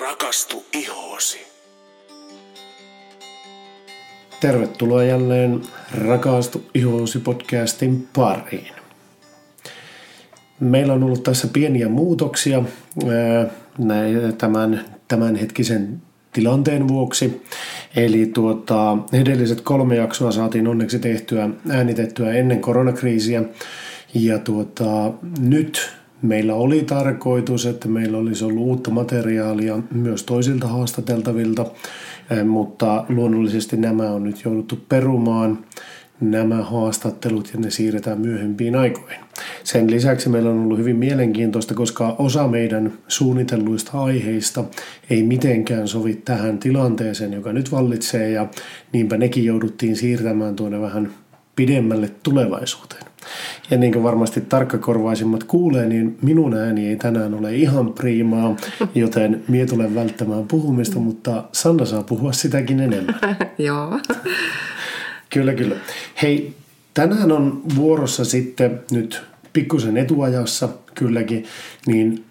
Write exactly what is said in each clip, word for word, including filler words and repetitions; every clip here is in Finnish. rakastu ihoosi. Tervetuloa jälleen Rakastu ihoosi podcastin pariin. Meillä on ollut tässä pieniä muutoksia tämän, tämänhetkisen tilanteen vuoksi. Eli tuota, edelliset kolme jaksoa saatiin onneksi tehtyä, äänitettyä ennen koronakriisiä. Ja tuota, nyt meillä oli tarkoitus, että meillä olisi ollut uutta materiaalia myös toisilta haastateltavilta, mutta luonnollisesti nämä on nyt jouduttu perumaan, nämä haastattelut, ja ne siirretään myöhempiin aikoihin. Sen lisäksi meillä on ollut hyvin mielenkiintoista, koska osa meidän suunnitelluista aiheista ei mitenkään sovi tähän tilanteeseen, joka nyt vallitsee, ja niinpä nekin jouduttiin siirtämään tuonne vähän pidemmälle tulevaisuuteen. Ja niin kuin varmasti tarkkakorvaisimmat kuulee, niin minun ääni ei tänään ole ihan priimaa, joten mie tulen välttämään puhumista, mutta Sanna saa puhua sitäkin enemmän. Joo. Kyllä, kyllä. Hei, tänään on vuorossa sitten nyt pikkusen etuajassa kylläkin, niin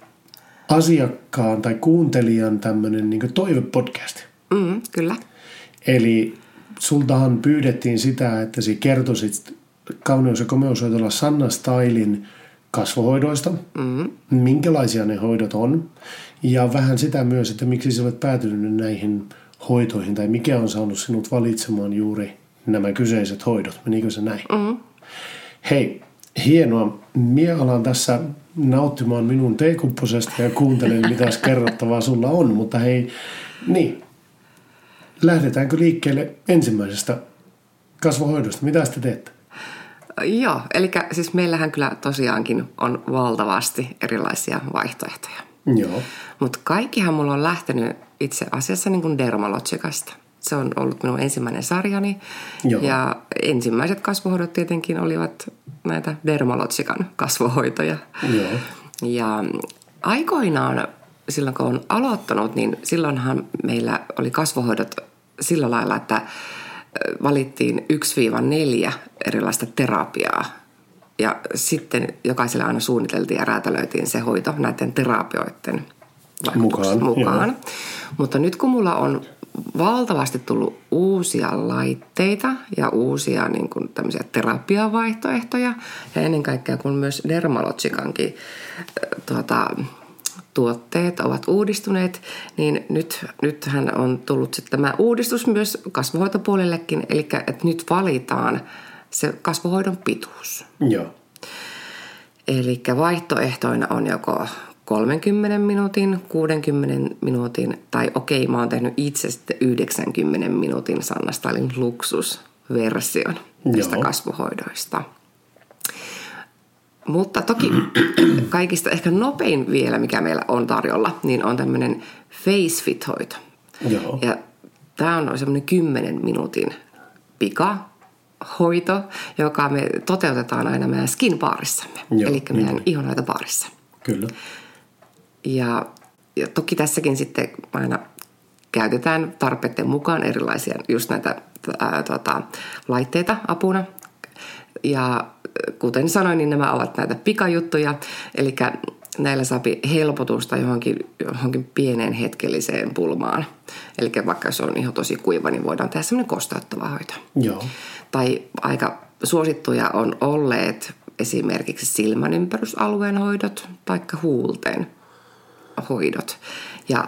asiakkaan tai kuuntelijan tämmöinen niin kuin toivepodcast. Mm, kyllä. Eli sultahan pyydettiin sitä, että sä kertoisit kauneus- ja komeushoitolla Sanna Stylin kasvohoidoista, mm. minkälaisia ne hoidot on, ja vähän sitä myös, että miksi sä olet päätynyt näihin hoitoihin, tai mikä on saanut sinut valitsemaan juuri nämä kyseiset hoidot. Menikö se näin? Mm. Hei, hienoa. Mie alan tässä nauttimaan minun teekupposesta ja kuuntelen, mitä kerrottavaa sulla on, mutta hei, niin, lähdetäänkö liikkeelle ensimmäisestä kasvohoidosta? Mitä te teette? Joo, eli siis meillähän kyllä tosiaankin on valtavasti erilaisia vaihtoehtoja. Joo. Mutta kaikkihan mulla on lähtenyt itse asiassa niin kuin Dermalogicasta. Se on ollut minun ensimmäinen sarjani. Joo. Ja ensimmäiset kasvohoidot tietenkin olivat näitä Dermalogican kasvohoitoja. Joo. Ja aikoinaan silloin kun on aloittanut, niin silloinhan meillä oli kasvohoidot sillä lailla, että valittiin yksi neljä erilaista terapiaa ja sitten jokaiselle aina suunniteltiin ja räätälöitiin se hoito näiden terapioiden vaikutukset mukaan. mukaan. Mutta nyt kun mulla on valtavasti tullut uusia laitteita ja uusia niin kuin tämmöisiä terapiavaihtoehtoja ja ennen kaikkea kun myös Dermalogicankin tuota, tuotteet ovat uudistuneet, niin nyt, nythän on tullut sitten tämä uudistus myös kasvohoitopuolellekin, eli että nyt valitaan se kasvohoidon pituus. Joo. Eli vaihtoehtoina on joko kolmenkymmenen minuutin, kuudenkymmenen minuutin, tai okei, okay, mä oon tehnyt itse sitten yhdeksänkymmenen minuutin Sanna Stylin luksusversion tästä kasvohoidoista. Mutta toki kaikista ehkä nopein vielä, mikä meillä on tarjolla, niin on tämmöinen face fit-hoito. Joo. Ja tämä on semmoinen kymmenen minuutin pikahoito, joka me toteutetaan aina meidän skin baarissamme. Eli meidän niin. ihonaita baarissa. Kyllä. Ja, ja toki tässäkin sitten aina käytetään tarpeiden mukaan erilaisia just näitä ää, tota, laitteita apuna. Ja kuten sanoin, niin nämä ovat näitä pikajuttuja, eli näillä saa helpotusta johonkin, johonkin pieneen hetkelliseen pulmaan. Eli vaikka jos on ihan tosi kuiva, niin voidaan tehdä semmoinen kosteuttava hoito. Joo. Tai aika suosittuja on olleet esimerkiksi silmänympärysalueen hoidot tai huulten hoidot. Ja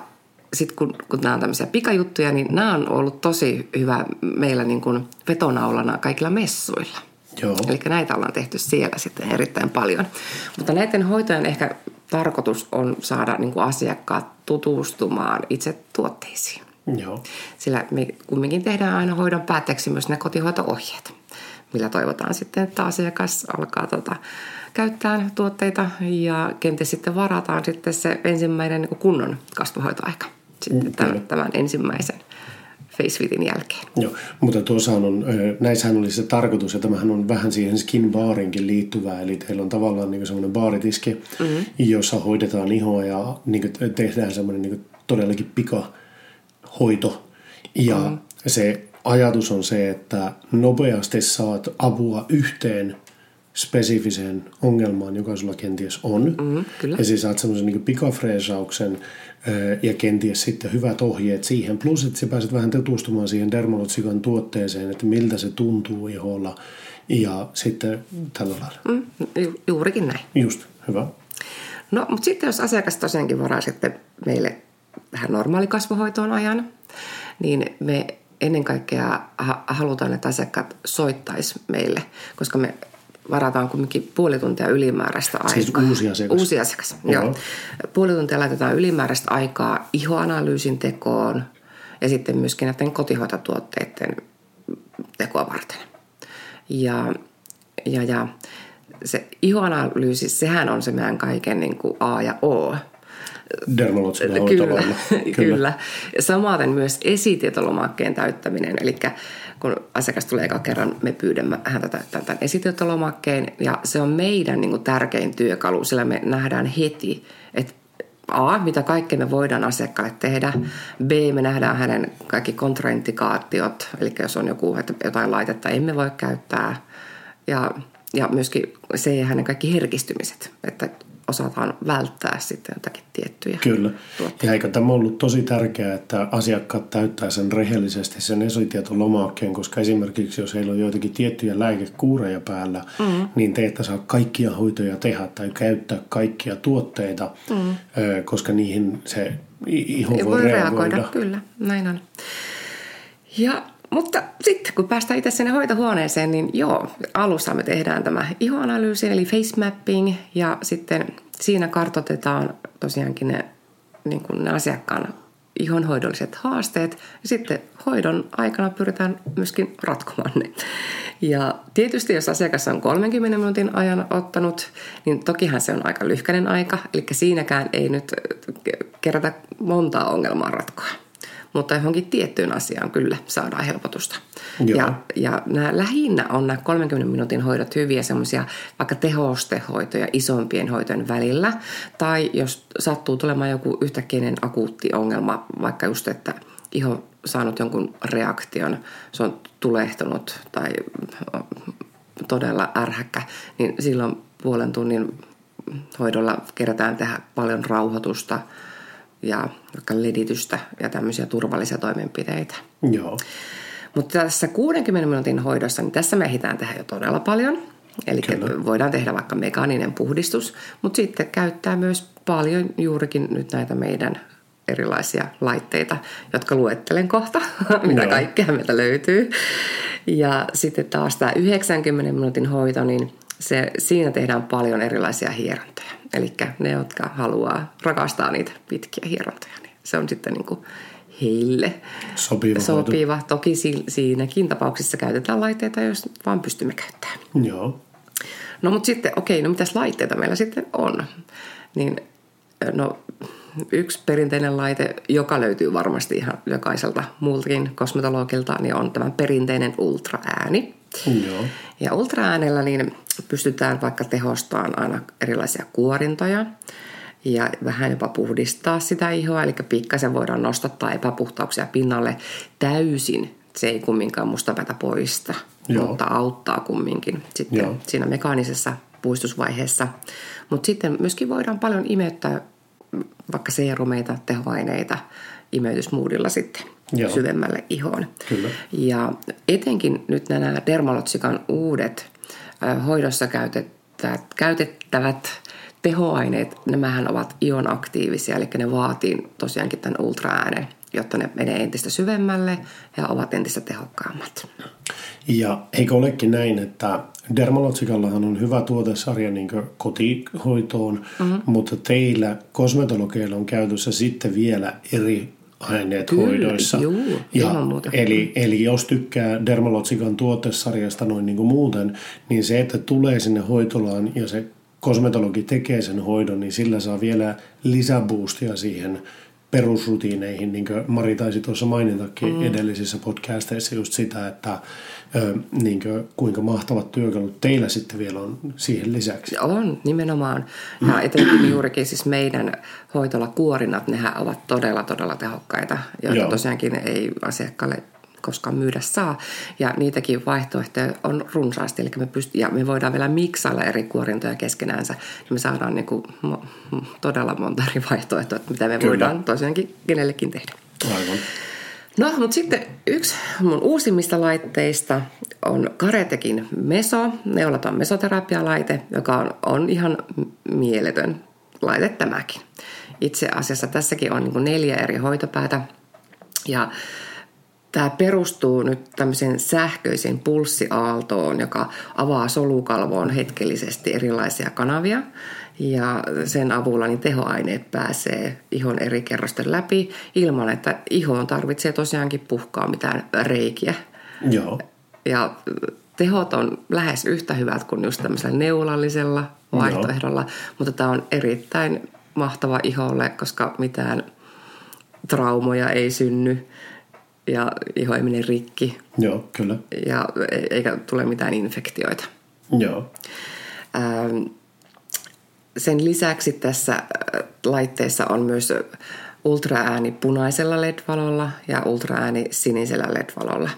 sitten kun, kun nämä on tämmöisiä pikajuttuja, niin nämä on ollut tosi hyvä meillä niin kuin vetonaulana kaikilla messuilla. Joo. Eli näitä ollaan tehty siellä sitten erittäin paljon. Mutta näiden hoitojen ehkä tarkoitus on saada niin kuin asiakkaat tutustumaan itse tuotteisiin. Joo. Sillä me kumminkin tehdään aina hoidon päätteeksi myös ne kotihoito-ohjeet, millä toivotaan sitten, että asiakas alkaa tuota, käyttää tuotteita ja kenties sitten varataan sitten se ensimmäinen niin kuin kunnon kasvuhoitoaika sitten tämän, tämän ensimmäisen Facefitin jälkeen. Joo, mutta tuossa on, näissähän oli se tarkoitus, ja tämähän on vähän siihen skin baarinkin liittyvää, eli teillä on tavallaan niin semmoinen baaritiski, mm-hmm. jossa hoidetaan ihoa ja niin tehdään semmoinen niin todellakin pikahoito. Ja mm-hmm. se ajatus on se, että nopeasti saat apua yhteen spesifiseen ongelmaan, joka sulla kenties on. Mm, kyllä. Ja siis saat semmoisen niin pikafreesauksen ja kenties sitten hyvät ohjeet siihen. Plus, että sä pääset vähän tutustumaan siihen Dermalotsikan tuotteeseen, että miltä se tuntuu iholla ja sitten tällä lailla. Mm, ju- juurikin näin. Just, hyvä. No, mutta sitten jos asiakas tosiaankin varaa sitten meille vähän normaali kasvohoitoon ajan, niin me ennen kaikkea ha- halutaan, että asiakkaat soittaisi meille, koska me varataan kumminkin puoli tuntia ylimääräistä aikaa. Siis uusi asiakas. Uusi asiakas, joo. joo. Puoli tuntia laitetaan ylimääräistä aikaa ihoanalyysin tekoon ja sitten myöskin näiden kotihoitotuotteiden tekoa varten. Ja, ja, ja se ihoanalyysi, sehän on se meidän kaiken niin kuin A ja O. Dermalotsilla hoitavalla. Kyllä, kyllä. Samaten myös esitietolomakkeen täyttäminen, eli kun asiakas tulee ekan kerran, me pyydämme häntä täyttämään tämän esitietolomakkeen, ja se on meidän niin kuin tärkein työkalu, sillä me nähdään heti, että A, mitä kaikkea me voidaan asiakkaalle tehdä, B, me nähdään hänen kaikki kontraindikaatiot, eli jos on joku, että jotain laitetta emme voi käyttää, ja, ja myöskin C, hänen kaikki herkistymiset, että osataan välttää sitten jotakin tiettyjä. Kyllä. Ja eikä tämä ollut tosi tärkeää, että asiakkaat täyttää sen rehellisesti sen esitietolomakkeen, koska esimerkiksi jos heillä on joitakin tiettyjä lääkekuureja päällä, mm. niin te ette saa kaikkia hoitoja tehdä tai käyttää kaikkia tuotteita, mm. koska niihin se iho voi, voi reagoida. reagoida. Kyllä, näin on. Ja mutta sitten kun päästään itse sinne hoitohuoneeseen, niin joo, alussa me tehdään tämä ihoanalyysi eli face mapping ja sitten siinä kartoitetaan tosiaankin ne, niin kuin ne asiakkaan ihonhoidolliset haasteet ja sitten hoidon aikana pyritään myöskin ratkomaan ne. Ja tietysti jos asiakas on kolmenkymmenen minuutin ajan ottanut, niin tokihan se on aika lyhkäinen aika, eli siinäkään ei nyt kerätä montaa ongelmaa ratkoa. Mutta johonkin tiettyyn asiaan kyllä saadaan helpotusta. Ja, ja nämä lähinnä on nämä kolmenkymmenen minuutin hoidot hyviä semmoisia vaikka tehostehoitoja isompien hoitojen välillä. Tai jos sattuu tulemaan joku yhtäkkiinen akuutti ongelma, vaikka just, että iho on saanut jonkun reaktion, se on tulehtunut tai todella ärhäkkä, niin silloin puolen tunnin hoidolla kerätään tehdä paljon rauhoitusta ja vaikka leditystä ja tämmöisiä turvallisia toimenpiteitä. Joo. Mutta tässä kuudenkymmenen minuutin hoidossa, niin tässä me ehditään tehdä jo todella paljon. Eli voidaan tehdä vaikka mekaaninen puhdistus, mutta sitten käyttää myös paljon juurikin nyt näitä meidän erilaisia laitteita, jotka luettelen kohta, mitä kaikkea meiltä löytyy. Ja sitten taas tämä yhdeksänkymmenen minuutin hoito, niin se, siinä tehdään paljon erilaisia hierontoja. Eli ne, jotka haluaa rakastaa niitä pitkiä hierontoja, niin se on sitten niin kuin heille sopiva. sopiva. Toki si- siinäkin tapauksessa käytetään laitteita, jos vaan pystymme käyttämään. Joo. No mutta sitten, okei, no mitäs laitteita meillä sitten on? Niin, no yksi perinteinen laite, joka löytyy varmasti ihan jokaiselta muultakin kosmetologilta, niin on tämä perinteinen ultraääni. Joo. Ja ultraäänellä niin pystytään vaikka tehostamaan aina erilaisia kuorintoja ja vähän jopa puhdistaa sitä ihoa, eli pikkasen voidaan nostattaa epäpuhtauksia pinnalle täysin. Se ei kumminkaan mustapätä poista, joo, mutta auttaa kumminkin sitten, joo, siinä mekaanisessa puistusvaiheessa. Mutta sitten myöskin voidaan paljon imeyttää vaikka seerumeita, tehoaineita imeytysmuudilla sitten, joo, syvemmälle ihoon. Kyllä. Ja etenkin nyt nämä Dermalotsikan uudet hoidossa käytettävät, käytettävät tehoaineet, nämähän ovat ionaktiivisia, eli ne vaatii tosiaankin tämän ultraäänen, jotta ne menee entistä syvemmälle ja ovat entistä tehokkaammat. Ja eikö olekin näin, että Dermalottsikallahan on hyvä tuotesarja niin kuin kotihoitoon, mm-hmm, mutta teillä kosmetologeilla on käytössä sitten vielä eri aineet, kyllä, hoidoissa. Juu, ja eli, eli jos tykkää Dermalotsikan tuotesarjasta noin niin kuin muuten, niin se, että tulee sinne hoitolaan ja se kosmetologi tekee sen hoidon, niin sillä saa vielä lisäboostia siihen perusrutiineihin, niin kuin Mari taisi tuossa mainitakin mm. edellisissä podcasteissa just sitä, että niin kuin, kuinka mahtavat työkalut teillä sitten vielä on siihen lisäksi. On, nimenomaan. Ja etenkin juurikin siis meidän hoitolla kuorinnat, nehän ovat todella, todella tehokkaita, joita, joo, tosiaankin ei asiakkaalle koskaan myydä saa. Ja niitäkin vaihtoehtoja on runsaasti, eli me pyst- ja me voidaan vielä miksailla eri kuorintoja keskenäänsä. Me saadaan niin kuin mo- todella monta eri vaihtoehtoa, mitä me Kyllä. voidaan tosiaankin kenellekin tehdä. Aivan. No, mutta sitten yksi mun uusimmista laitteista on Karetekin Meso, neulaton mesoterapialaite, joka on, on ihan mieletön laite tämäkin. Itse asiassa tässäkin on niin kuin neljä eri hoitopäätä ja tämä perustuu nyt tämmöiseen sähköiseen pulssiaaltoon, joka avaa solukalvoon hetkellisesti erilaisia kanavia. Ja sen avulla niin tehoaineet pääsee ihon eri kerrosten läpi ilman, että ihoon tarvitsee tosiaankin puhkaa mitään reikiä. Joo. Ja tehot on lähes yhtä hyvät kuin just tämmöisellä neulallisella vaihtoehdolla, Joo. mutta tämä on erittäin mahtava iholle, koska mitään traumoja ei synny. Ja iho ei mene rikki. Joo, kyllä. Ja eikä tule mitään infektioita. Joo. Ähm, sen lisäksi tässä laitteessa on myös ultraääni punaisella L E D-valolla ja ultraääni sinisellä L E D-valolla.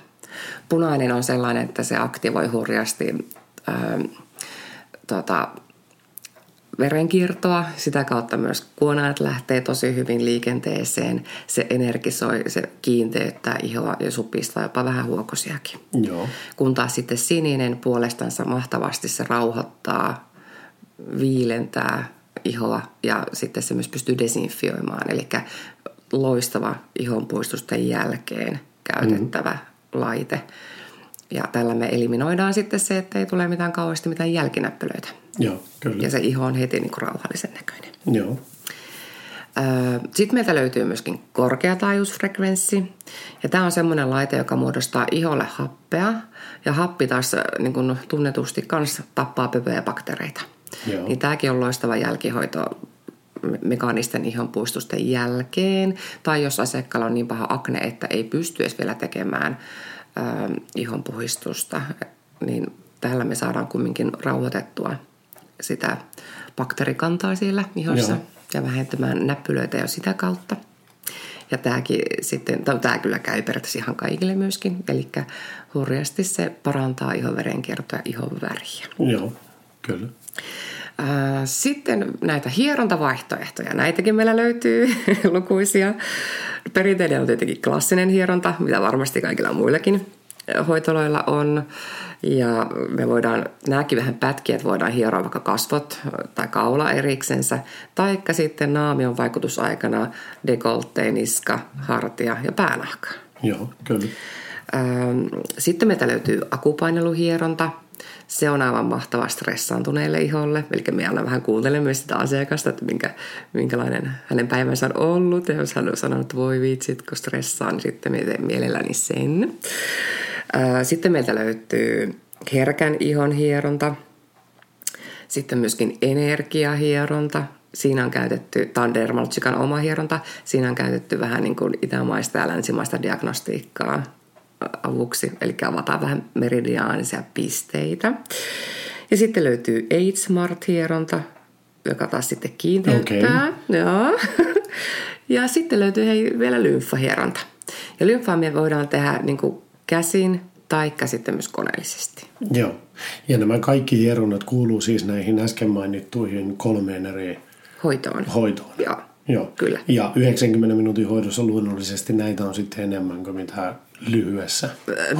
Punainen on sellainen, että se aktivoi hurjasti ähm, tota, verenkiertoa. Sitä kautta myös kuonaat lähtee tosi hyvin liikenteeseen. Se energisoi, se kiinteyttää ihoa ja supistaa jopa vähän huokosiakin. Joo. Kun taas sitten sininen puolestansa mahtavasti se rauhoittaa, viilentää ihoa ja sitten se myös pystyy desinfioimaan. Eli loistava ihonpuistusten jälkeen käytettävä mm-hmm. laite. Ja tällä me eliminoidaan sitten se, että ei tule mitään kauheasti mitään jälkinäppylöitä. Joo, kyllä. Ja se iho on heti niin kuin rauhallisen näköinen. Joo. Sitten meiltä löytyy myöskin korkeataajuusfrekvenssi. Ja tämä on semmoinen laite, joka muodostaa iholle happea. Ja happi taas niin kuin tunnetusti kanssa tappaa pöpöjä bakteereita. Joo. Niin tämäkin on loistava jälkihoito mekaanisten ihonpuistusten jälkeen. Tai jos asiakkaalla on niin paha akne, että ei pysty edes vielä tekemään ihonpuhdistusta, niin tällä me saadaan kumminkin rauhoitettua sitä bakteerikantaa siellä ihossa Joo. ja vähentämään näppylöitä jo sitä kautta. Ja tämäkin sitten, tämä kyllä käy periaatteessa ihan kaikille myöskin, eli hurjasti se parantaa ihon verenkiertoa ja ihon väriä. Joo, kyllä. Sitten näitä hierontavaihtoehtoja. Näitäkin meillä löytyy lukuisia. Perinteinen on tietenkin klassinen hieronta, mitä varmasti kaikilla muillakin hoitoloilla on. Ja me voidaan, nämäkin vähän pätkiä, että voidaan hieroa vaikka kasvot tai kaula eriksensä. Taikka sitten naamion vaikutusaikana dekoltteen, niska, hartia ja päänahka. Joo, kyllä. Sitten meiltä löytyy akupaineluhieronta. Se on aivan mahtava stressaantuneelle iholle. Eli me aina vähän kuuntelemme sitä asiakasta, että minkä, minkälainen hänen päivänsä on ollut. Ja jos hän on sanonut, että voi viitsit, kun stressaan, niin sitten me teen mielelläni sen. Sitten meiltä löytyy herkän ihon hieronta. Sitten myöskin energiahieronta. Siinä on käytetty, tämä on Dermalogican oma hieronta. Siinä on käytetty vähän niin kuin itämaista ja länsimaista diagnostiikkaa avuksi, eli avataan vähän meridiaanisia pisteitä. Ja sitten löytyy AgeSmart-hieronta, joka taas sitten kiinteyttää. Okay. Joo. Ja sitten löytyy hei, vielä lymfahieronta. Ja lymfaa me voidaan tehdä niin kuin käsin taikka sitten myös koneellisesti. Joo. Ja nämä kaikki hieronnat kuuluu siis näihin äsken mainittuihin kolmeen eri hoitoon. Hoitoon. Joo. Joo. Kyllä. Ja yhdeksänkymmentä minuutin hoidossa luonnollisesti näitä on sitten enemmän kuin mitä lyhyessä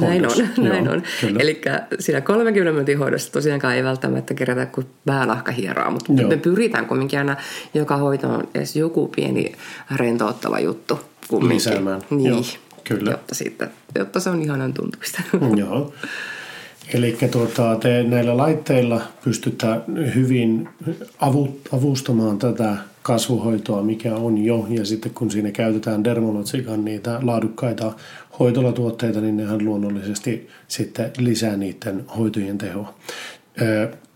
Näin hoidossa. on, Joo, näin on. Eli siinä kolmenkymmenen minuutin hoidossa tosiaankaan ei välttämättä kerätä kuin päälahkahieraa, mutta Joo. me pyritään kumminkin aina joka hoitoon edes joku pieni rentouttava juttu kumminkin. Lisäämään. Niin, Joo, kyllä. Jotta, siitä, jotta se on ihanan tuntuista. Joo. Eli tuota, te näillä laitteilla pystytään hyvin avustamaan tätä kasvuhoitoa, mikä on jo, ja sitten kun siinä käytetään Dermalogican niitä laadukkaita hoitolatuotteita, niin nehän luonnollisesti sitten lisää niiden hoitojen tehoa.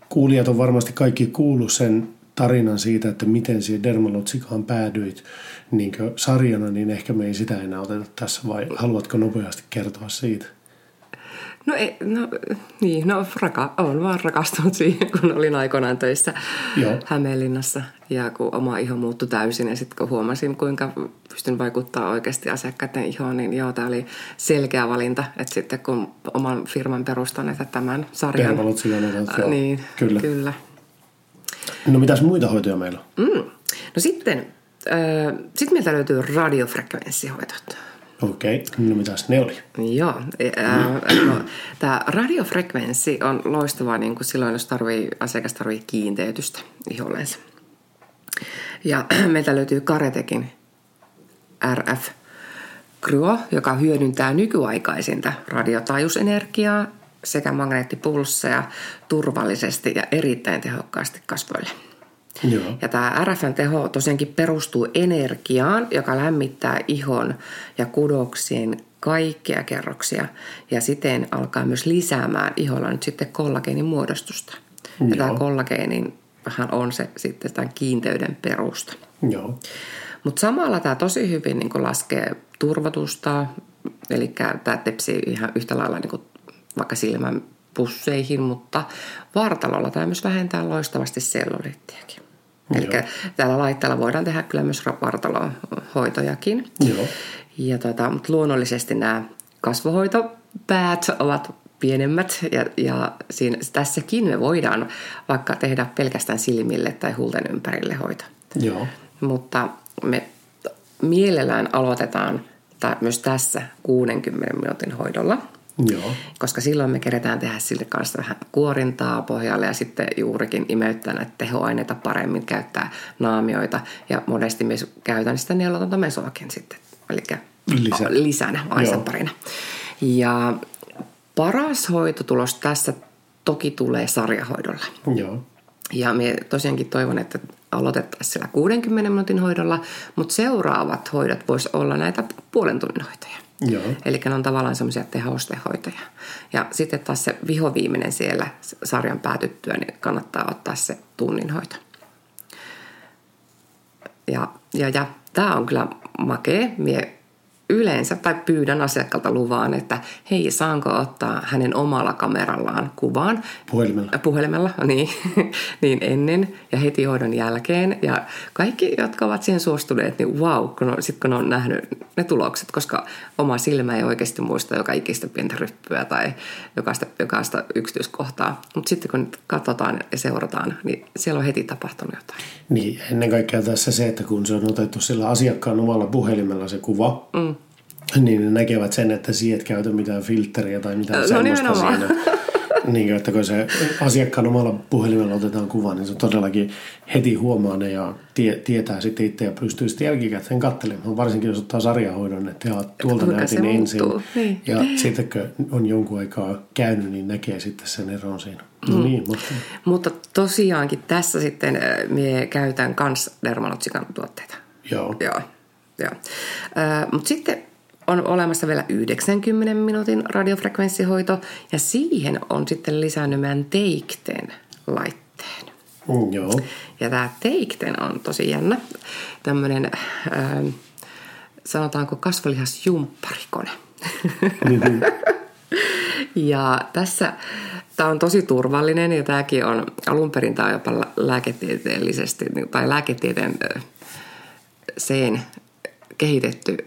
Kuulijat on varmasti kaikki kuullut sen tarinan siitä, että miten siihen Dermalogicaan päädyit niin kuin sarjana, niin ehkä me ei sitä enää oteta tässä, vai haluatko nopeasti kertoa siitä? No, ei, no, niin, no raka, olen vaan rakastunut siihen, kun olin aikoinaan töissä Joo. Hämeenlinnassa. Ja kun oma iho muuttui täysin ja sitten kun huomasin, kuinka pystyn vaikuttaa oikeasti asiakkaiden ihoon, niin joo, tämä oli selkeä valinta. Että sitten kun oman firman perustan, että tämän sarjan... Tervalut sydämeltä, niin, kyllä. kyllä. No mitäs muita hoitoja meillä on? Mm. No sitten, äh, sitten meiltä löytyy radiofrekvenssihoidot. Okei, okay. No mitäs ne oli? Joo, äh, no, tämä radiofrekvenssi on loistavaa niin kuin silloin, jos tarvii, asiakas tarvitsee kiinteytystä iholleensa. Ja meiltä löytyy Caretekin R F Cryo, joka hyödyntää nykyaikaisinta radiotaajuusenergiaa sekä magneettipulsseja turvallisesti ja erittäin tehokkaasti kasvoille. Joo. Ja tämä R F:n teho tosiaankin perustuu energiaan, joka lämmittää ihon ja kudoksien kaikkia kerroksia. Ja siten alkaa myös lisäämään iholla nyt sitten kollageenin muodostusta. Joo. Ja tämä kollageenin vähän on se sitten tämän kiinteyden perusta. Joo. Mutta samalla tämä tosi hyvin niin kun laskee turvatusta, eli tämä tepsii ihan yhtä lailla niin kun vaikka silmän pusseihin, mutta vartalolla tämä myös vähentää loistavasti selluliittiäkin. Eli täällä laitteella voidaan tehdä kyllä myös vartalon hoitojakin. Joo. Ja tuota, mutta luonnollisesti nämä kasvohoitopäät ovat pienemmät ja, ja siinä, tässäkin me voidaan vaikka tehdä pelkästään silmille tai huulten ympärille hoito. Joo. Mutta me mielellään aloitetaan tai myös tässä kuudenkymmenen minuutin hoidolla. Joo. Koska silloin me keretään tehdä sille kanssa vähän kuorintaa pohjalle ja sitten juurikin imeyttää näitä tehoaineita paremmin, käyttää naamioita ja monesti me käytän sitä nielotonta mesoakin sitten, eli Lisä. lisänä, aiseparina. Ja paras hoitotulos tässä toki tulee sarjahoidolla. Joo. Ja me tosiaankin toivon, että aloitettaisiin sillä kuudenkymmenen minuutin hoidolla, mutta seuraavat hoidot vois olla näitä puolen tunnin hoitoja. Eli ne on tavallaan semmoisia tehostehoitoja. Ja sitten taas se vihoviimeinen siellä sarjan päätyttyä, niin kannattaa ottaa se tunnin hoito. Ja, ja, ja tämä on kyllä makee. Mie yleensä tai pyydän asiakkaalta luvaan, että hei, saanko ottaa hänen omalla kamerallaan kuvan. Puhelimella. Puhelimella, niin, niin ennen ja heti hoidon jälkeen. Ja kaikki, jotka ovat siihen suostuneet, niin vau, wow, kun, sit kun on nähnyt ne tulokset, koska oma silmä ei oikeasti muista joka ikistä pientä ryppyä tai jokaista, jokaista yksityiskohtaa. Mutta sitten kun katsotaan ja seurataan, niin siellä on heti tapahtunut jotain. Niin, ennen kaikkea tässä se, että kun se on otettu sillä asiakkaan omalla puhelimella se kuva, mm. niin ne näkevät sen, että siet käytä mitään filtteriä tai mitään no, semmoista no, siinä. Niin, että kun se asiakkaan omalla puhelimella otetaan kuva, niin se todellakin heti huomaa ne ja tie, tietää sitten itse ja pystyy sitten jälkikäteen katselemaan. Varsinkin jos ottaa sarjahoidon, että ja, tuolta näytin ensin. Niin. Ja sitten kun on jonkun aikaa käynyt, niin näkee sitten sen eron siinä. No mm. niin, mutta... mutta tosiaankin tässä sitten me käytän kans Dermalogican tuotteita. Joo. Joo. Joo. Mutta sitten on olemassa vielä yhdeksänkymmenen minuutin radiofrekvenssihoito ja siihen on sitten lisännyt meidän Teikten laitteen. Mm, joo. Ja tämä Teikten on tosi jännä, tämmöinen äh, sanotaanko kasvolihasjumpparikone. Mm-hmm. Ja tässä tämä on tosi turvallinen ja tämäkin on alunperin tämä on jopa lääketieteellisesti tai lääketieteen äh, sen kehitetty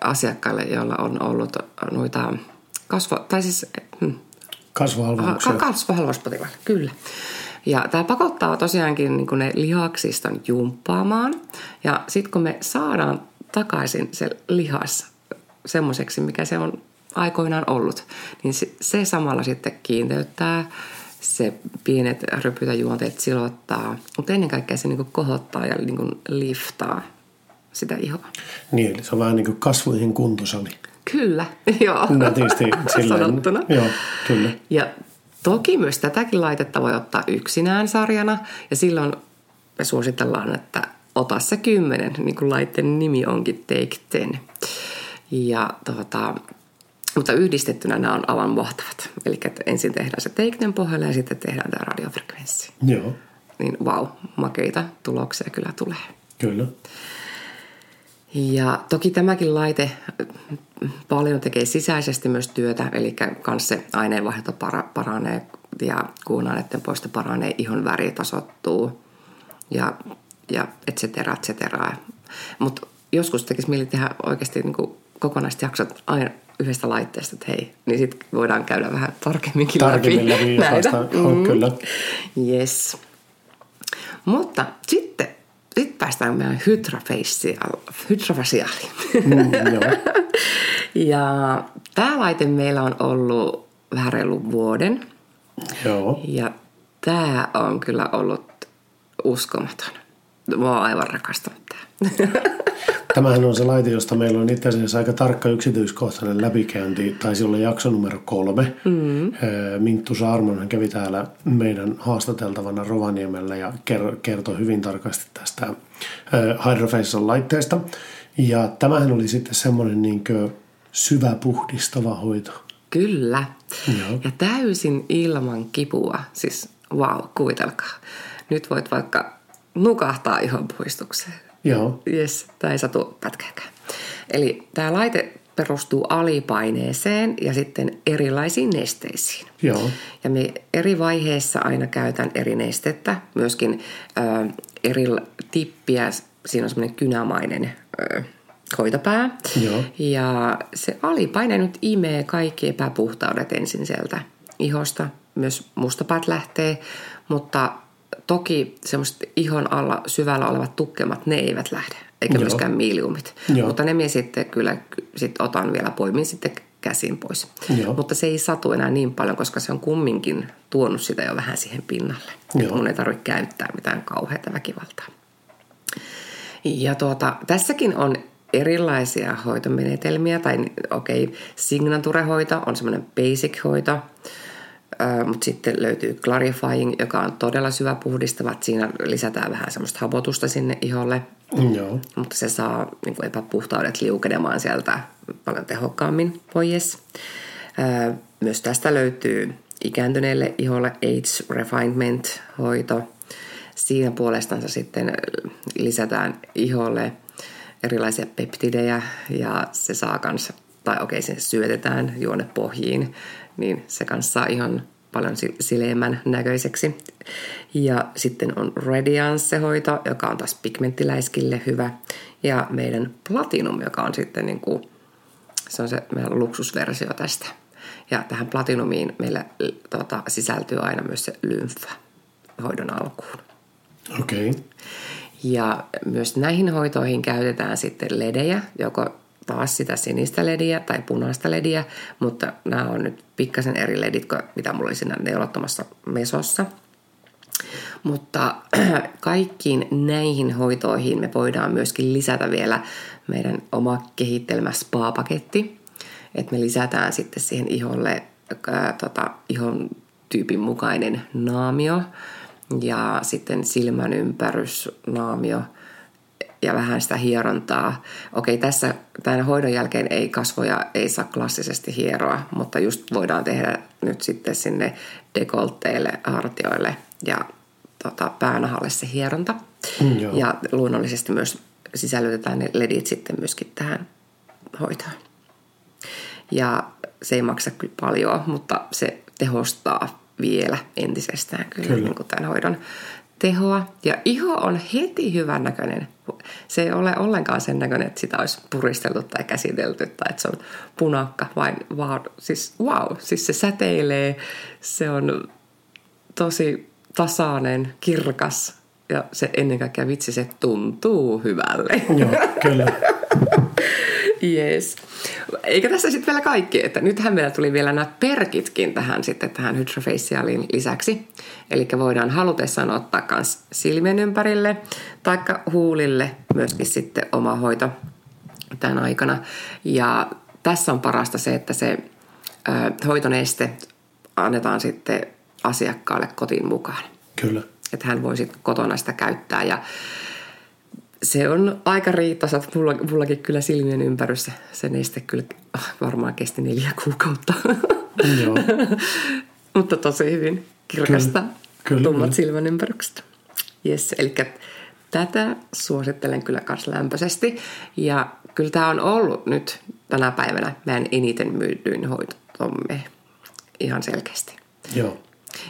asiakkaille, joilla on ollut noita kasvo... Tai siis... Hmm. Kasvohalvauksia. Kasvohalvauspotilaille, kyllä. Ja tämä pakottaa tosiaankin niin kuin ne lihaksiston jumppaamaan. Ja sitten kun me saadaan takaisin se lihas semmoiseksi, mikä se on aikoinaan ollut, niin se, se samalla sitten kiinteyttää, se pienet rypytäjuonteet silottaa, mutta ennen kaikkea se niin kuin kohottaa ja niin kuin liftaa sitä ihoa. Niin, eli se on vähän niin kuin kasvoihin kuntosali. Kyllä, joo. Nätisti sanottuna. Joo, kyllä. Ja toki myös tätäkin laitetta voi ottaa yksinään sarjana, ja silloin me suositellaan, että ota se kymmenen, niin kuin laitteen nimi onkin Take ten. Ja tuota, mutta yhdistettynä nämä on aivan mahtavat. Eli ensin tehdään se Take ten pohjalle, ja sitten tehdään tämä radiofrekvenssi. Joo. Niin vau, wow, makeita tuloksia kyllä tulee. Kyllä. Ja toki tämäkin laite paljon tekee sisäisesti myös työtä, eli myös se aineenvaihdunta paranee ja kuunaneiden poisto paranee, ihon väri tasoittuu ja, ja et cetera, et cetera. Mutta joskus tekisi mieli tehdä oikeasti niin kokonaiset jaksot aina yhdestä laitteesta, että hei, niin sitten voidaan käydä vähän tarkemminkin tarkemmin läpi. Tarkemmin läpi, mm. kyllä. Yes. Mutta sitten Sitten päästään meidän hydrafasiaaliin. Mm, ja tämä laite meillä on ollut vähän reilun vuoden. Joo. Ja tämä on kyllä ollut uskomaton. Mä oon aivan rakastanut tämä. Tämähän on se laite, josta meillä on itse asiassa aika tarkka yksityiskohtainen läpikäynti. Taisi olla jakso numero kolme. Mm-hmm. Minttu Saarmonhan kävi täällä meidän haastateltavana Rovaniemellä ja kertoi hyvin tarkasti tästä Hydrofacial-laitteesta. Ja tämähän oli sitten semmoinen niin kuin syvä puhdistava hoito. Kyllä. Joo. Ja täysin ilman kipua. Siis wow, kuvitelkaa. Nyt voit vaikka nukahtaa ihon puhistukseen. Joo. Jes, tämä ei satu pätkääkään. Eli tämä laite perustuu alipaineeseen ja sitten erilaisiin nesteisiin. Joo. Ja me eri vaiheissa aina käytän eri nestettä, myöskin ö, eri tippiä. Siinä on semmoinen kynämainen ö, hoitopää. Joo. Ja se alipaine nyt imee kaikki epäpuhtaudet ensin sieltä ihosta. Myös mustapäät lähtee, mutta toki semmoiset ihon alla syvällä olevat tukkemat, ne eivät lähde, eikä Joo. myöskään miiliumit. Joo. Mutta ne minä sitten kyllä sit otan vielä, poimin sitten käsin pois. Joo. Mutta se ei satu enää niin paljon, koska se on kumminkin tuonut sitä jo vähän siihen pinnalle. Joo. Mun ei tarvitse käyttää mitään kauheata väkivaltaa. Ja tuota, tässäkin on erilaisia hoitomenetelmiä, tai okei, okay, signature-hoito on semmoinen basic-hoito. Mutta sitten löytyy Clarifying, joka on todella syvä puhdistava. Siinä lisätään vähän semmoista hapotusta sinne iholle. Joo. Mutta se saa niin kuin epäpuhtaudet liukenemaan sieltä paljon tehokkaammin pois. Myös tästä löytyy ikääntyneelle iholle Age Refinement-hoito. Siinä puolestansa sitten lisätään iholle erilaisia peptidejä ja se saa kans, tai okei, se syötetään juonepohjiin, niin se kanssa saa ihan paljon sileämmän näköiseksi. Ja sitten on Radiance-hoito, joka on taas pigmenttiläiskille hyvä. Ja meidän Platinum, joka on sitten niin kuin, se on se meidän luksusversio tästä. Ja tähän Platinumiin meillä tota, sisältyy aina myös se lymfa hoidon alkuun. Okei. Okay. Ja myös näihin hoitoihin käytetään sitten ledejä, joko taas sitä sinistä lediä tai punaista lediä, mutta nämä on nyt pikkasen eri ledit kuin mitä mulla oli siinä neulattomassa mesossa. Mutta kaikkiin näihin hoitoihin me voidaan myöskin lisätä vielä meidän oma kehittelemä spa-paketti, että me lisätään sitten siihen iholle äh, tota, ihon tyypin mukainen naamio ja sitten silmän ympärysnaamio ja vähän sitä hierontaa. Okei, tässä tämän hoidon jälkeen ei kasvoja, ei saa klassisesti hieroa, mutta just voidaan tehdä nyt sitten sinne dekolteille, hartioille ja tota, päänahalle se hieronta. Mm, ja luonnollisesti myös sisällytetään ne ledit sitten myöskin tähän hoitoon. Ja se ei maksa kyllä paljon, mutta se tehostaa vielä entisestään kyllä, kyllä. Niin kuin tämän hoidon tehoa. Ja iho on heti hyvän näköinen. Se ei ole ollenkaan sen näköinen, että sitä olisi puristeltu tai käsitelty tai että se on punakka, vain wow, siis, wow, siis se säteilee, se on tosi tasainen, kirkas ja se ennen kaikkea vitsi, se tuntuu hyvälle. Joo, kyllä. Yes. Eikä tässä sitten vielä kaikki, että nythän meillä tuli vielä nämä perkitkin tähän sitten tähän hydrafacialin lisäksi. Eli voidaan halutessaan ottaa myös silmien ympärille tai huulille myöskin sitten oma hoito tämän aikana. Ja tässä on parasta se, että se ö, hoitoneste annetaan sitten asiakkaalle kotiin mukaan. Kyllä. Että hän voi sitten kotona sitä käyttää ja se on aika riittasa. Mulla, mullakin kyllä silmien ympärys se neste kyllä varmaan kesti neljä kuukautta. Joo. Mutta tosi hyvin kirkasta, kyllä, kyllä, tummat kyllä. Silmän ympärykset. Yes, eli Tätä suosittelen kyllä kans lämpöisesti. Ja kyllä tämä on ollut nyt tänä päivänä meidän eniten myydyin hoitotomme ihan selkeästi. Joo.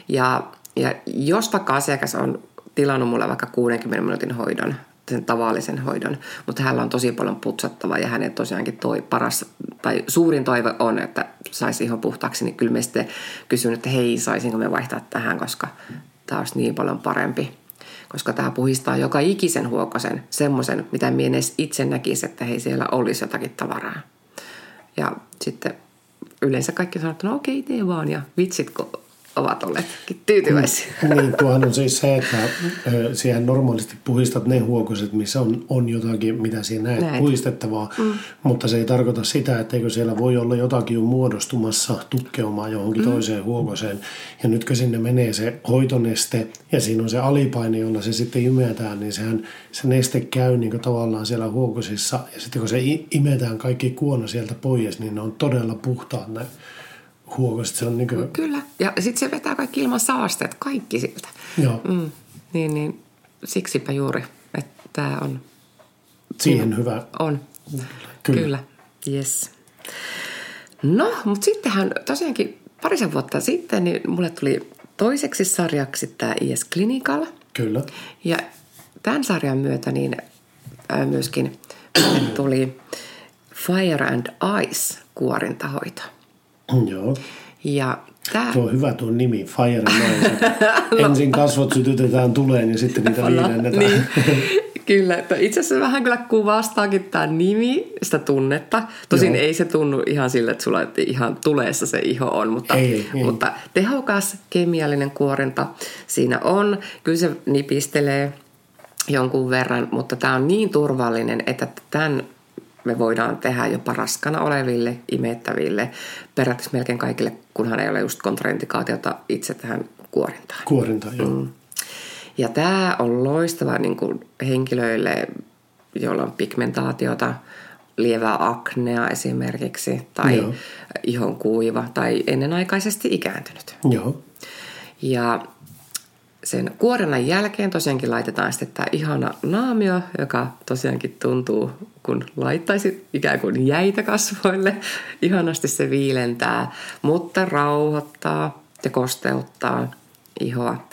Ja, ja jos vaikka asiakas on tilannut mulle vaikka kuudenkymmenen minuutin hoidon, sen tavallisen hoidon, mutta hänellä on tosi paljon putsattavaa ja hänen tosiaankin toi paras tai suurin toive on, että saisi ihan puhtaaksi, niin kyllä me sitten kysyn, että hei, saisinko me vaihtaa tähän, koska tämä olisi niin paljon parempi. Koska tämä puhistaa joka ikisen huokosen, semmoisen, mitä minä en edes itse näkisi, että hei, siellä olisi jotakin tavaraa. Ja sitten yleensä kaikki sanoo, että no okei, tee vaan, ja vitsit, kun ovat olleetkin tyytyväisiä. Niin, tuohan on siis se, että siihen normaalisti puhistat ne huokoset, missä on, on jotakin, mitä siinä näet, näet. puhistettavaa, mm. mutta se ei tarkoita sitä, etteikö siellä voi olla jotakin muodostumassa tukkeumaan johonkin mm. toiseen huokoseen. Ja nytkö sinne menee se hoitoneste ja siinä on se alipaine, jolla se sitten imetään, niin sehän se neste käy niin kuin tavallaan siellä huokosissa. Ja sitten kun se imetään kaikki kuono sieltä pois, niin ne on todella puhtaat näin. Huokoset, se on niin kuin... Kyllä, ja sitten se vetää kaikki ilman saasteet, kaikki siltä. Joo. Mm, niin, niin, siksipä juuri, että tämä on... Siihen hyvä. On, kyllä. Kyllä, yes. No, mutta sittenhän tosiaankin parisen vuotta sitten, niin mulle tuli toiseksi sarjaksi tämä I S Clinical. Kyllä. Ja tämän sarjan myötä niin myöskin tuli Fire and Ice -kuorintahoito. Joo. Ja tää... Tuo on hyvä tuo nimi, Fire and Ice. No. Ensin kasvot sytytetään tuleen ja sitten niitä viilennetään. Niin. Kyllä, että itse asiassa vähän kyllä kuvastaakin tämä nimi, sitä tunnetta. Tosin Joo. ei se tunnu ihan sille, että sulla ihan tuleessa se iho on, mutta, ei, ei. mutta tehokas kemiallinen kuorinta siinä on. Kyllä se nipistelee jonkun verran, mutta tämä on niin turvallinen, että tämän... Me voidaan tehdä jopa raskana oleville, imettäville, periaatteessa melkein kaikille, kunhan ei ole just kontraindikaatiota itse tähän kuorintaan. Kuorintaan, joo. Mm. Ja tämä on loistava niin kuin henkilöille, joilla on pigmentaatiota, lievää aknea esimerkiksi, tai joo. ihon kuiva, tai ennenaikaisesti ikääntynyt. Joo. Ja sen kuorinnan jälkeen tosiaankin laitetaan sitten tämä ihana naamio, joka tosiaankin tuntuu, kun laittaisit ikään kuin jäitä kasvoille. Ihanasti se viilentää, mutta rauhoittaa ja kosteuttaa ihoa.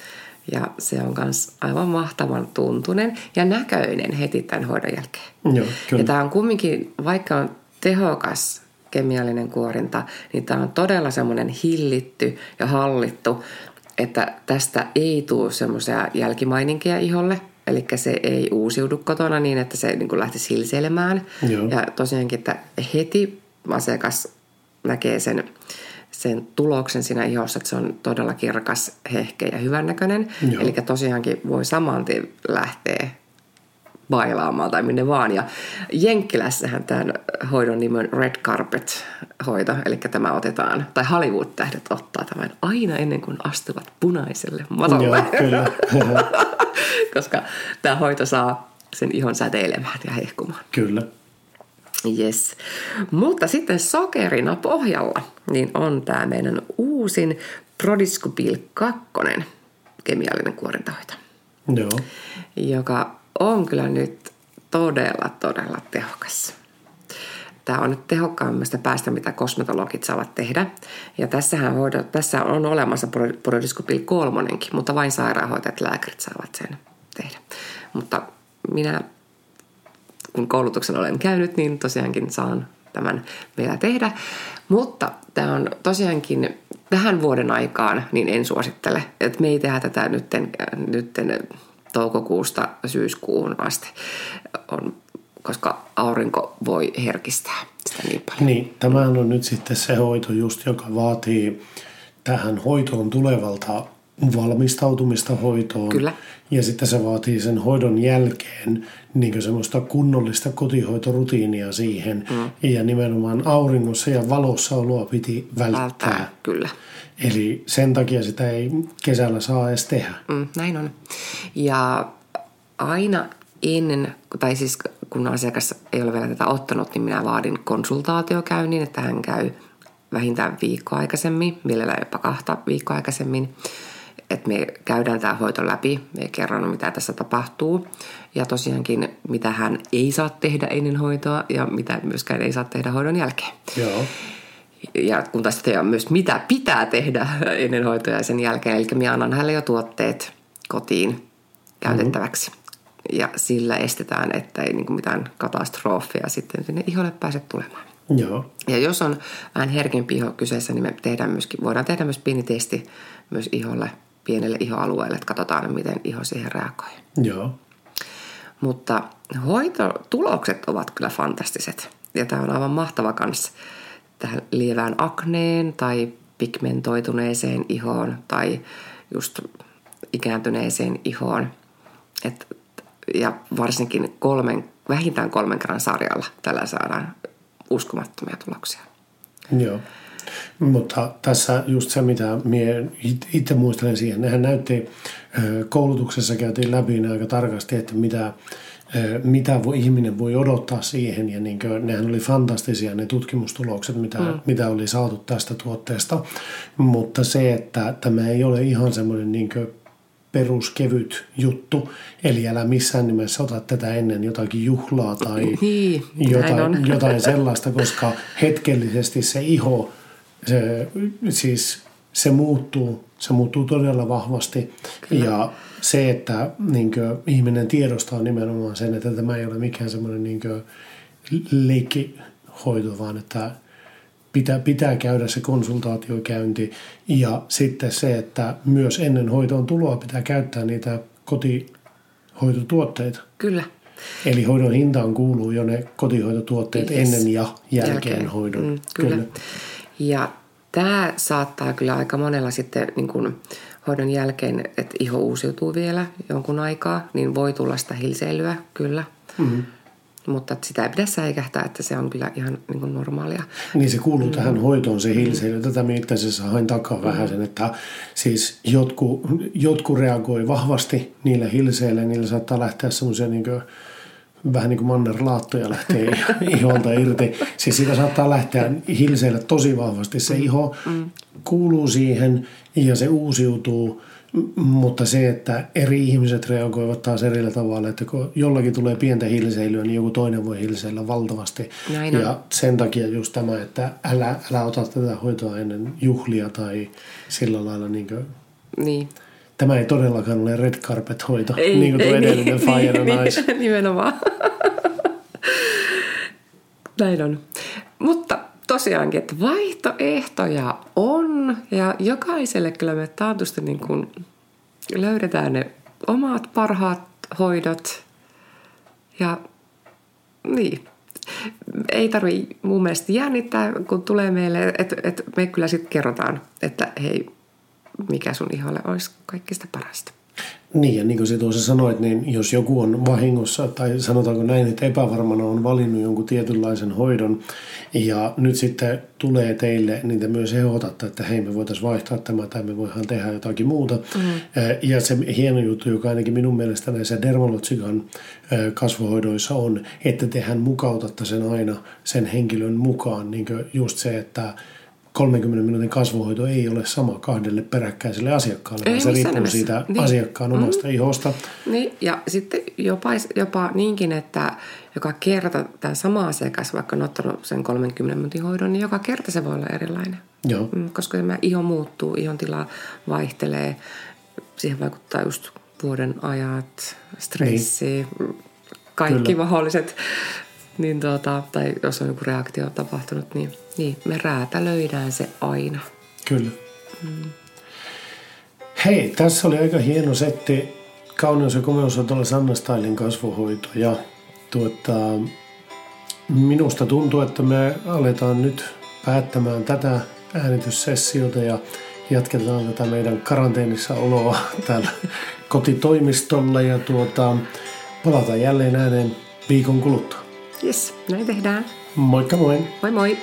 Ja se on myös aivan mahtavan tuntunen ja näköinen heti tämän hoidon jälkeen. Joo, kyllä. Ja tämä on kumminkin, vaikka on tehokas kemiallinen kuorinta, niin tämä on todella semmoinen hillitty ja hallittu, että tästä ei tule semmoisia jälkimaininkia iholle, eli se ei uusiudu kotona niin, että se niin kuin lähtisi hilseilemään. Joo. Ja tosiaankin, että heti asiakas näkee sen, sen tuloksen siinä ihossa, että se on todella kirkas, hehkeä ja hyvännäköinen. Eli tosiaankin voi saman tien lähteä bailaamaan tai minne vaan. Ja Jenkkilässähän tämän hoidon nimi on Red Carpet-hoito, eli tämä otetaan, tai Hollywood-tähdet ottaa tämän aina ennen kuin astuvat punaiselle matolle. Joo, kyllä. Koska tämä hoito saa sen ihon säteilemään ja hehkumaan. Kyllä. Yes. Mutta sitten sokerina pohjalla niin on tämä meidän uusin Prodiscubil kaksi kemiallinen kuorintahoito. Joo. Joka on kyllä nyt todella, todella tehokas. Tämä on nyt tehokkaammasta päästä, mitä kosmetologit saavat tehdä. Ja tässähän hoido, tässä on olemassa Prodiscubil kolmonenkin, mutta vain sairaanhoitajat, lääkärit saavat sen tehdä. Mutta minä, kun koulutuksen olen käynyt, niin tosiaankin saan tämän vielä tehdä. Mutta tämä on tosiaankin tähän vuoden aikaan, niin en suosittele. Että me ei tehdä tätä nytten... nytten toukokuusta syyskuun asti, on, koska aurinko voi herkistää sitä niin paljon. Niin, tämähän on nyt sitten se hoito just, joka vaatii tähän hoitoon tulevalta valmistautumista hoitoon. Kyllä. Ja sitten se vaatii sen hoidon jälkeen niin semmoista kunnollista kotihoitorutiinia siihen. Mm. Ja nimenomaan auringossa ja valossa oloa piti välttää. Välttää, kyllä. Eli sen takia sitä ei kesällä saa edes tehdä. Mm, näin on. Ja aina ennen, tai siis kun asiakas ei ole vielä tätä ottanut, niin minä vaadin konsultaatiokäynnin, että hän käy vähintään viikkoa aikaisemmin, vielä jopa kahta viikkoa aikaisemmin. että me käydään tämä hoito läpi, me kerron mitä tässä tapahtuu ja tosiaankin mitä hän ei saa tehdä ennen hoitoa ja mitä myöskään ei saa tehdä hoidon jälkeen. Joo. Ja kun taas tehdään myös mitä pitää tehdä ennen hoitoa ja sen jälkeen, eli minä annan hänelle jo tuotteet kotiin käytettäväksi. Mm-hmm. Ja sillä estetään, että ei niin kuin mitään katastrofeja sitten sinne iholle pääse tulemaan. Joo. Ja jos on vähän herkempi iho kyseessä, niin me tehdään myöskin, voidaan tehdä myös pieni testi myös iholle, pienelle ihoalueelle, että katsotaan, miten iho siihen reagoi. Joo. Mutta hoitotulokset ovat kyllä fantastiset. Ja tämä on aivan mahtava kanssa tähän lievään akneen tai pigmentoituneeseen ihoon tai just ikääntyneeseen ihoon. Et, ja varsinkin kolmen, vähintään kolmen kerran sarjalla tällä saadaan uskomattomia tuloksia. Joo, mutta tässä just se, mitä minä itse muistelen siihen, nehän näytti koulutuksessa käytiin läpi aika tarkasti, että mitä, mitä voi, ihminen voi odottaa siihen ja niin kuin, nehän oli fantastisia ne tutkimustulokset, mitä, mm. mitä oli saatu tästä tuotteesta, mutta se, että tämä ei ole ihan semmoinen niin kuin peruskevyt juttu, eli älä missään nimessä ota tätä ennen jotakin juhlaa tai niin, jotain, jotain sellaista, koska hetkellisesti se iho, se, siis se muuttuu, se muuttuu todella vahvasti. Kyllä. Ja se, että niin kuin, ihminen tiedostaa nimenomaan sen, että tämä ei ole mikään semmoinen niin kuin leikkihoito, vaan että Pitää, pitää käydä se konsultaatiokäynti ja sitten se, että myös ennen hoitoon tuloa pitää käyttää niitä kotihoitotuotteita. Kyllä. Eli hoidon hintaan kuuluu jo ne kotihoitotuotteet yes. ennen ja jälkeen, jälkeen. hoidon. Mm, kyllä. kyllä. Ja tämä saattaa kyllä aika monella sitten niin kuin hoidon jälkeen, että iho uusiutuu vielä jonkun aikaa, niin voi tulla sitä hilseilyä, kyllä. Mm-hmm. Mutta sitä ei pidä säikähtää, että se on kyllä ihan niin kuin normaalia. Niin se kuuluu mm-hmm. tähän hoitoon, se hilseily. Tätä minä itse asiassa hain takaa mm-hmm. vähän sen, että siis jotkut jotku reagoi vahvasti niillä hilseillä. Niillä saattaa lähteä semmoisia niin kuin, vähän niin kuin mannerlaattoja lähtee iholta irti. Siis siitä saattaa lähteä hilseillä tosi vahvasti. Se iho mm-hmm. kuuluu siihen ja se uusiutuu. Mutta se, että eri ihmiset reagoivat taas erillä tavalla, että kun jollakin tulee pientä hilseilyä, niin joku toinen voi hilseillä valtavasti. Näin ja on. Sen takia just tämä, että älä, älä ota tätä hoitoa ennen juhlia tai sillä lailla niin kuin... Niin. Tämä ei todellakaan ole red carpet hoito, ei, niin kuin tuo edellinen niin, Fire and niin, Ice. Nimenomaan. Näin on. Mutta... Tosiaankin, että vaihtoehtoja on ja jokaiselle kyllä me taatusti niin kuin löydetään ne omat parhaat hoidot ja niin. Ei tarvitse mun mielestä jännittää, kun tulee meille, että et me kyllä sitten kerrotaan, että hei, mikä sun iholle olisi kaikista parasta. Niin ja niin kuin sä tuossa sanoit, niin jos joku on vahingossa tai sanotaanko näin, että epävarmana on valinnut jonkun tietynlaisen hoidon ja nyt sitten tulee teille, niin te myös ehdotatte, että hei me voitaisiin vaihtaa tämä tai me voidaan tehdä jotakin muuta. Mm-hmm. Ja se hieno juttu, joka ainakin minun mielestä näissä dermalotsikan kasvohoidoissa on, että tehän mukautatte sen aina sen henkilön mukaan, niin kuin just se, että kolmenkymmenen minuutin kasvohoito ei ole sama kahdelle peräkkäiselle asiakkaalle, vaan se riippuu nimessä. Siitä niin. asiakkaan omasta mm-hmm. ihosta. Niin, ja sitten jopa, jopa niinkin, että joka kerta tämä sama asiakas, vaikka on ottanut sen kolmenkymmenen minuutin hoidon, niin joka kerta se voi olla erilainen. Joo. Koska tämä iho muuttuu, ihon tila vaihtelee, siihen vaikuttaa just vuoden ajat, stressi, niin. kaikki Kyllä. mahdolliset... Niin tuota, tai jos on joku reaktio tapahtunut, niin, niin me räätälöidään se aina. Kyllä. Mm. Hei, tässä oli aika hieno setti. Kauneus ja komeus on tuolla Sanna Stylin kasvohoito. Ja tuota, minusta tuntuu, että me aletaan nyt päättämään tätä äänityssessiota ja jatketaan tätä meidän karanteenissa oloa täällä kotitoimistolla. Ja tuota, palataan jälleen ääneen viikon kuluttua. Jes, näin tehdään. Moikka moi! Moi moi!